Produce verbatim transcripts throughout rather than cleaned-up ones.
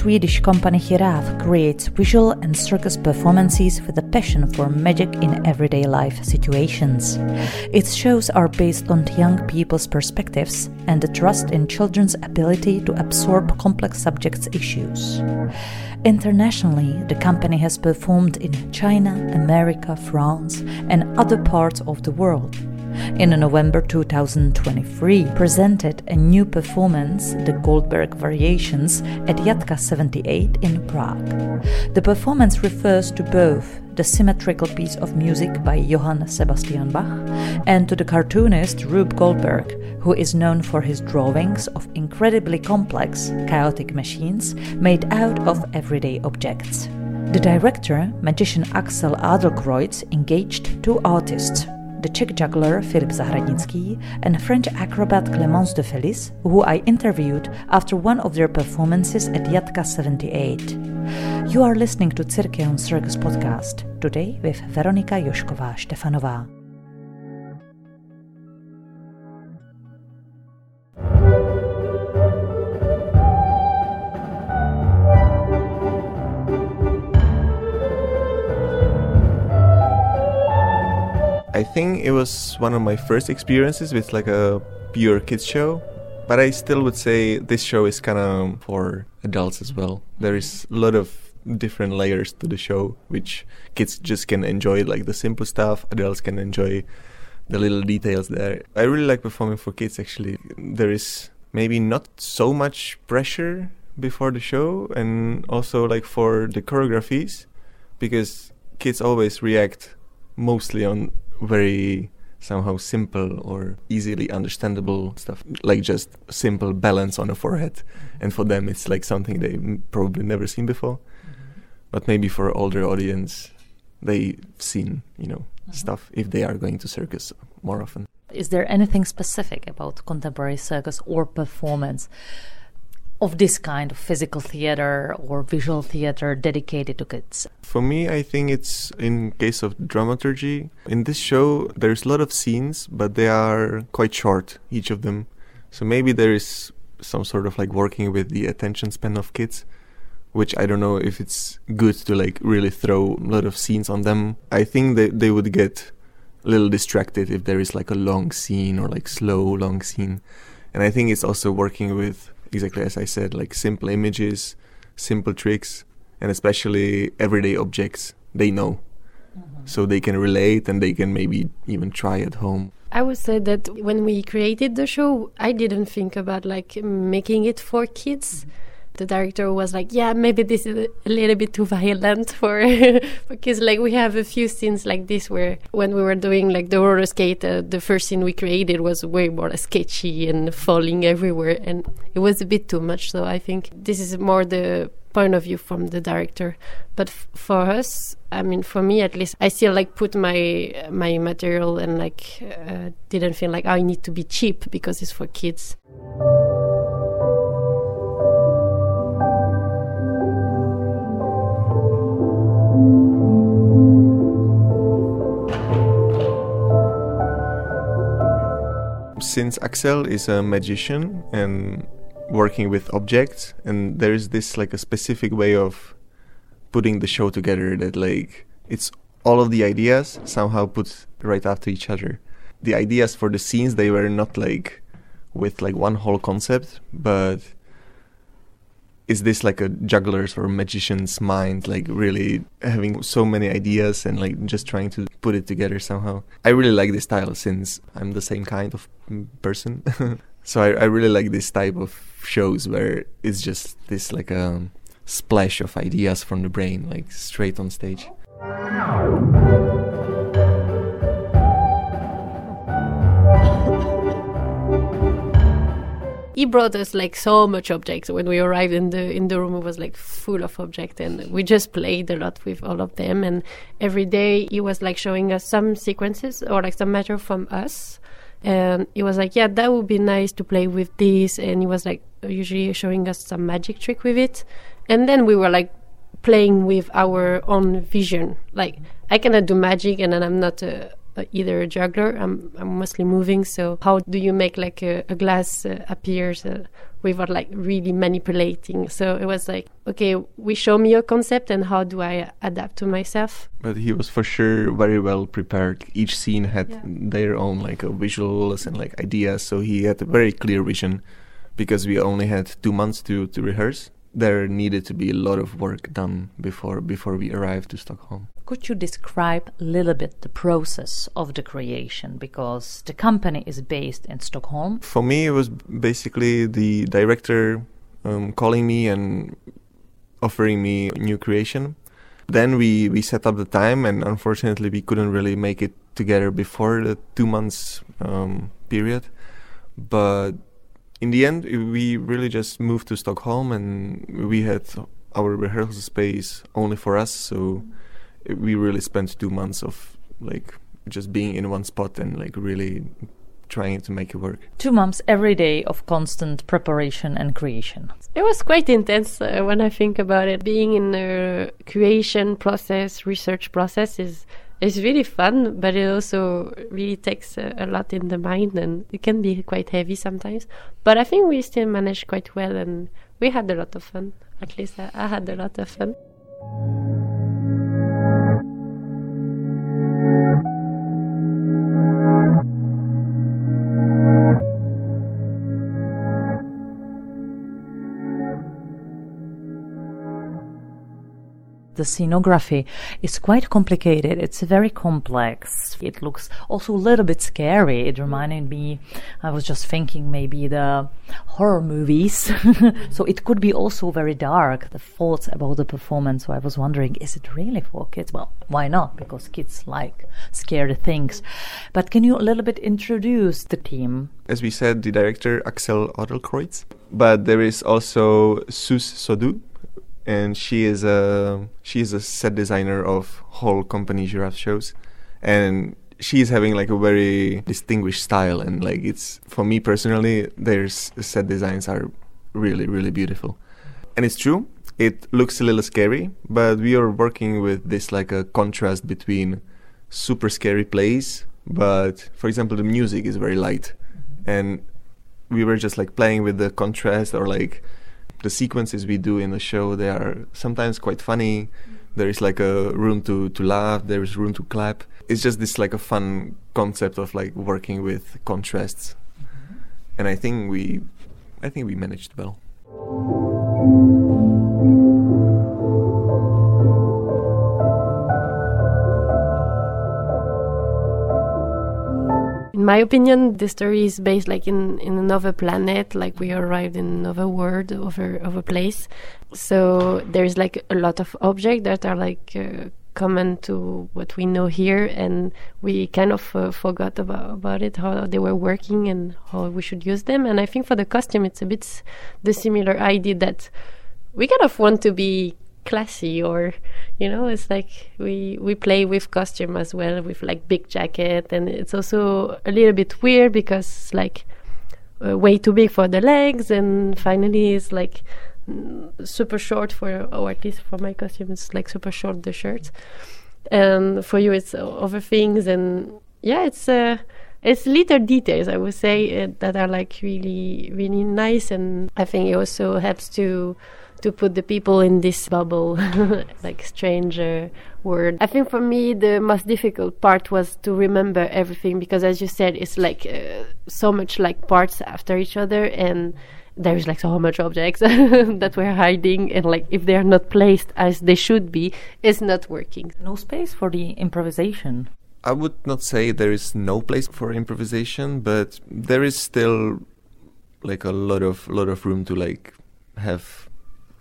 Swedish company Giraff creates visual and circus performances with a passion for magic in everyday life situations. Its shows are based on young people's perspectives and the trust in children's ability to absorb complex subjects' issues. Internationally, the company has performed in China, America, France, and other parts of the world. In November two thousand twenty-three, presented a new performance, the Goldberg Variations, at Jatka seventy-eight in Prague. The performance refers to both the symmetrical piece of music by Johann Sebastian Bach and to the cartoonist Rube Goldberg, who is known for his drawings of incredibly complex, chaotic machines made out of everyday objects. The director, magician Axel Adlercreutz, engaged two artists, the Czech juggler Filip Zahradnický and French acrobat Clémence de Felice, who I interviewed after one of their performances at Jatka seventy-eight. You are listening to Cirque on Circus podcast, today with Veronika Jošková Štefanová. I think it was one of my first experiences with like a pure kids show, but I still would say this show is kind of for adults as well. There is a lot of different layers to the show, which kids just can enjoy, like the simple stuff, adults can enjoy the little details there. I really like performing for kids actually. There is maybe not so much pressure before the show, and also like for the choreographies, because kids always react mostly on very somehow simple or easily understandable stuff, like just simple balance on a forehead, and for them it's like something they probably never seen before. Mm-hmm. But maybe for older audience, they've seen, you know, mm-hmm. stuff if they are going to circus more often. Is there anything specific about contemporary circus or performance of this kind of physical theater or visual theater dedicated to kids? For me, I think it's in case of dramaturgy. In this show, there's a lot of scenes, but they are quite short, each of them. So maybe there is some sort of like working with the attention span of kids, which I don't know if it's good to like really throw a lot of scenes on them. I think that they would get a little distracted if there is like a long scene or like slow long scene. And I think it's also working with, exactly as I said, like simple images, simple tricks, and especially everyday objects they know. Mm-hmm. So they can relate and they can maybe even try at home. I would say that when we created the show, I didn't think about like making it for kids. Mm-hmm. The director was like, yeah, maybe this is a little bit too violent for for kids. Like we have a few scenes like this where when we were doing like the roller skate, uh, the first scene we created was way more sketchy and falling everywhere. And it was a bit too much. So I think this is more the point of view from the director. But f- for us, I mean, for me at least, I still like put my my material and like uh, didn't feel like oh, I need to be cheap because it's for kids. Since Axel is a magician and working with objects, and there is this like a specific way of putting the show together that like it's all of the ideas somehow put right after each other. The ideas for the scenes, they were not like with like one whole concept, but is this like a juggler's or magician's mind, like really having so many ideas and like just trying to put it together somehow? I really like this style since I'm the same kind of person. So I, I really like this type of shows where it's just this like a um, splash of ideas from the brain, like straight on stage. He brought us like so much objects. When we arrived in the in the room, it was like full of objects, and we just played a lot with all of them. And every day he was like showing us some sequences or like some matter from us, and he was like, yeah, that would be nice to play with this. And he was like usually showing us some magic trick with it, and then we were like playing with our own vision. Like I cannot do magic, and then I'm not a either a juggler. I'm, I'm mostly moving. So how do you make like a, a glass uh, appear uh, without like really manipulating? So it was like, okay, we show me a concept and how do I adapt to myself? But he was for sure very well prepared. Each scene had yeah. their own like uh, visuals and like ideas. So he had a very clear vision because we only had two months to, to rehearse. There needed to be a lot of work done before before we arrived to Stockholm. Could you describe a little bit the process of the creation? Because the company is based in Stockholm. For me, it was basically the director um, calling me and offering me a new creation. Then we, we set up the time, and unfortunately we couldn't really make it together before the two months um, period. But in the end, we really just moved to Stockholm and we had our rehearsal space only for us. So we really spent two months of like just being in one spot and like really trying to make it work. Two months every day of constant preparation and creation. It was quite intense uh, when I think about it. Being in the creation process, research process is It's really fun, but it also really takes a, a lot in the mind, and it can be quite heavy sometimes. But I think we still managed quite well, and we had a lot of fun. At least I, I had a lot of fun. The scenography is quite complicated. It's very complex. It looks also a little bit scary. It reminded me, I was just thinking maybe the horror movies. So it could be also very dark. The thoughts about the performance. So I was wondering, is it really for kids? Well, why not? Because kids like scary things. But can you a little bit introduce the team? As we said, the director Axel Adlercreutz, but there is also Suse Soudou. And she is a she is a set designer of whole company Giraff shows, and she is having like a very distinguished style. And like it's for me personally, their set designs are really really beautiful. And it's true, it looks a little scary, but we are working with this like a contrast between super scary plays. But for example, the music is very light, mm-hmm. and we were just like playing with the contrast or like. The sequences we do in the show, they are sometimes quite funny. There is like a room to, to laugh, there is room to clap. It's just this like a fun concept of like working with contrasts. Mm-hmm. And I think we I think we managed well. In my opinion, the story is based like in, in another planet, like we arrived in another world, over a place. So there's like a lot of objects that are like uh, common to what we know here, and we kind of uh, forgot about, about it, how they were working and how we should use them. And I think for the costume, it's a bit the similar idea that we kind of want to be classy, or you know, it's like we we play with costume as well, with like big jacket, and it's also a little bit weird because it's like uh, way too big for the legs, and finally it's like super short for, or at least for my costume, it's like super short the shirt, and for you it's other things, and yeah, it's uh, it's little details I would say uh, that are like really really nice, and I think it also helps to. to put the people in this bubble, like stranger word. I think for me the most difficult part was to remember everything, because as you said, it's like uh, so much like parts after each other, and there's like so much objects that we're hiding, and like if they're not placed as they should be, it's not working. No space for the improvisation. I would not say there is no place for improvisation, but there is still like a lot of lot of room to like have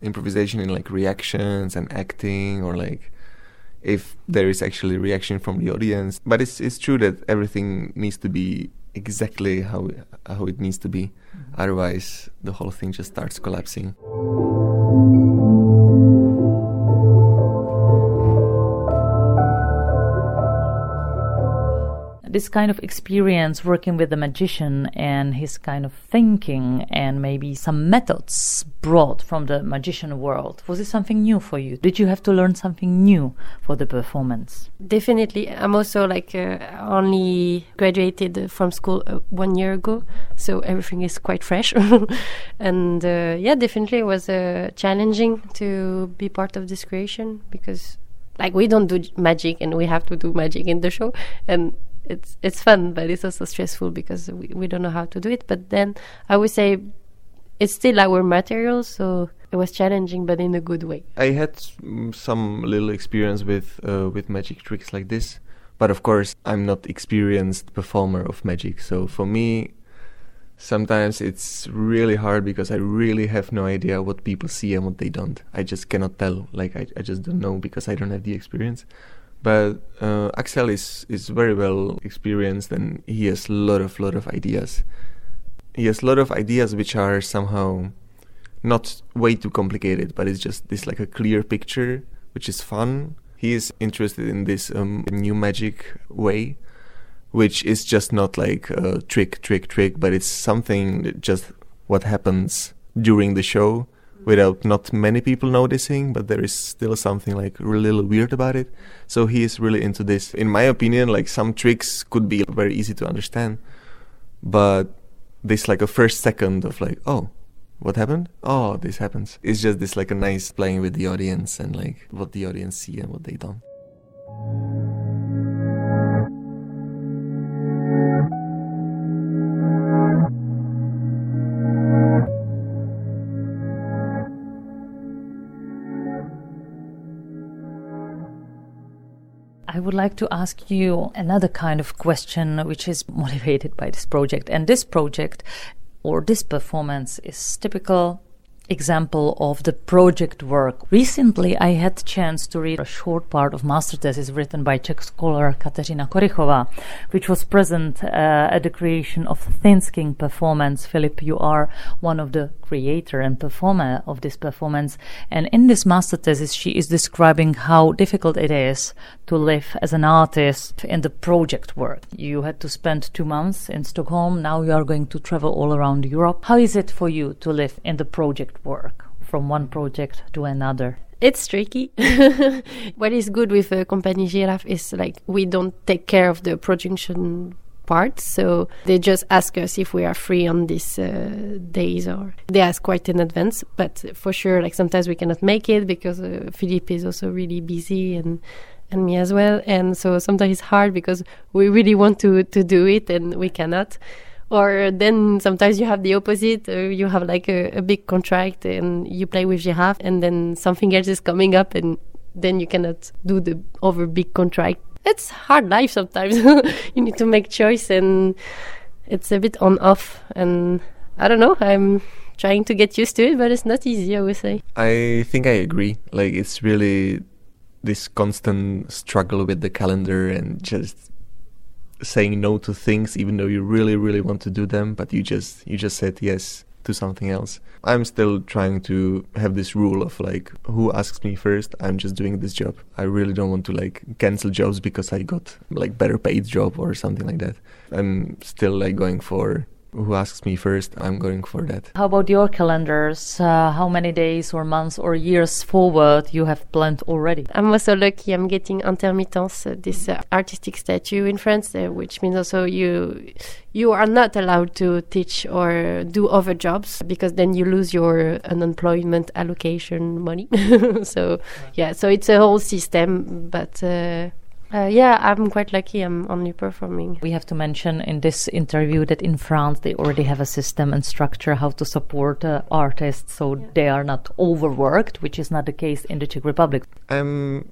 improvisation in like reactions and acting, or like if there is actually reaction from the audience. But it's it's true that everything needs to be exactly how how it needs to be, mm-hmm. otherwise the whole thing just starts collapsing. this kind of experience working with the magician and his kind of thinking and maybe some methods brought from the magician world, was it something new for you? Did you have to learn something new for the performance? Definitely. I'm also like uh, only graduated from school uh, one year ago, so everything is quite fresh. And uh, yeah, definitely it was uh, challenging to be part of this creation because like we don't do magic and we have to do magic in the show, and it's it's fun, but it's also stressful because we, we don't know how to do it. But then I would say it's still our material, so it was challenging, but in a good way. I had some little experience with uh, with magic tricks like this, but of course I'm not experienced performer of magic, so for me sometimes it's really hard because I really have no idea what people see and what they don't. I just cannot tell. Like I, I just don't know because I don't have the experience. But uh, Axel is, is very well experienced and he has a lot of, lot of ideas. He has a lot of ideas which are somehow not way too complicated, but it's just this like a clear picture, which is fun. He is interested in this um, new magic way, which is just not like a trick, trick, trick, but it's something that just what happens during the show without not many people noticing, but there is still something like a little weird about it. So he is really into this. In my opinion, like some tricks could be very easy to understand, but this like a first second of like, oh, what happened? Oh, this happens. It's just this like a nice playing with the audience and like what the audience see and what they don't. I would like to ask you another kind of question which is motivated by this project. And this project or this performance is typical example of the project work. Recently, I had the chance to read a short part of master thesis written by Czech scholar Katerina Korichova, which was present uh, at the creation of Thin Skin performance. Filip, you are one of the creator and performer of this performance. And in this master thesis, she is describing how difficult it is to live as an artist in the project work. You had to spend two months in Stockholm. Now you are going to travel all around Europe. How is it for you to live in the project work from one project to another? It's tricky. What is good with uh, Compagnie Giraff is like we don't take care of the production part, so they just ask us if we are free on these uh, days, or they ask quite in advance. But for sure, like sometimes we cannot make it because uh, Philippe is also really busy and and me as well, and so sometimes it's hard because we really want to to do it and we cannot. Or then sometimes you have the opposite, uh, you have like a, a big contract and you play with Giraff and then something else is coming up and then you cannot do the over big contract. It's hard life sometimes. You need to make choice and it's a bit on off, and I don't know, I'm trying to get used to it, but it's not easy, I would say. I think I agree. Like it's really this constant struggle with the calendar and just saying no to things even though you really really want to do them, but you just you just said yes to something else. I'm still trying to have this rule of like who asks me first, I'm just doing this job. I really don't want to like cancel jobs because I got like better paid job or something like that. I'm still like going for who asks me first, I'm going for that. How about your calendars? Uh, how many days or months or years forward you have planned already? I'm also lucky. I'm getting intermittence, uh, this uh, artistic statue in France, uh, which means also you you are not allowed to teach or do other jobs because then you lose your unemployment allocation money. So yeah, so it's a whole system, but... Uh, Uh, yeah, I'm quite lucky. I'm only performing. We have to mention in this interview that in France they already have a system and structure how to support uh, artists, so yeah. They are not overworked, which is not the case in the Czech Republic. I'm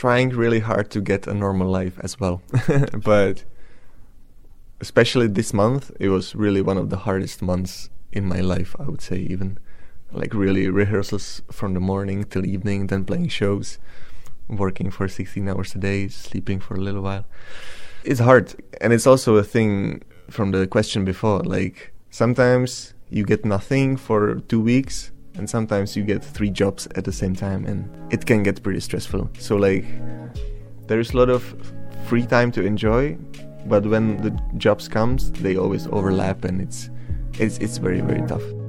trying really hard to get a normal life as well. But especially this month, it was really one of the hardest months in my life, I would say even. Like really rehearsals from the morning till evening, then playing shows. Working for sixteen hours a day, sleeping for a little while. It's hard. And it's also a thing from the question before, like sometimes you get nothing for two weeks and sometimes you get three jobs at the same time, and it can get pretty stressful. So like there is a lot of free time to enjoy, but when the jobs comes, they always overlap, and it's it's it's very very tough.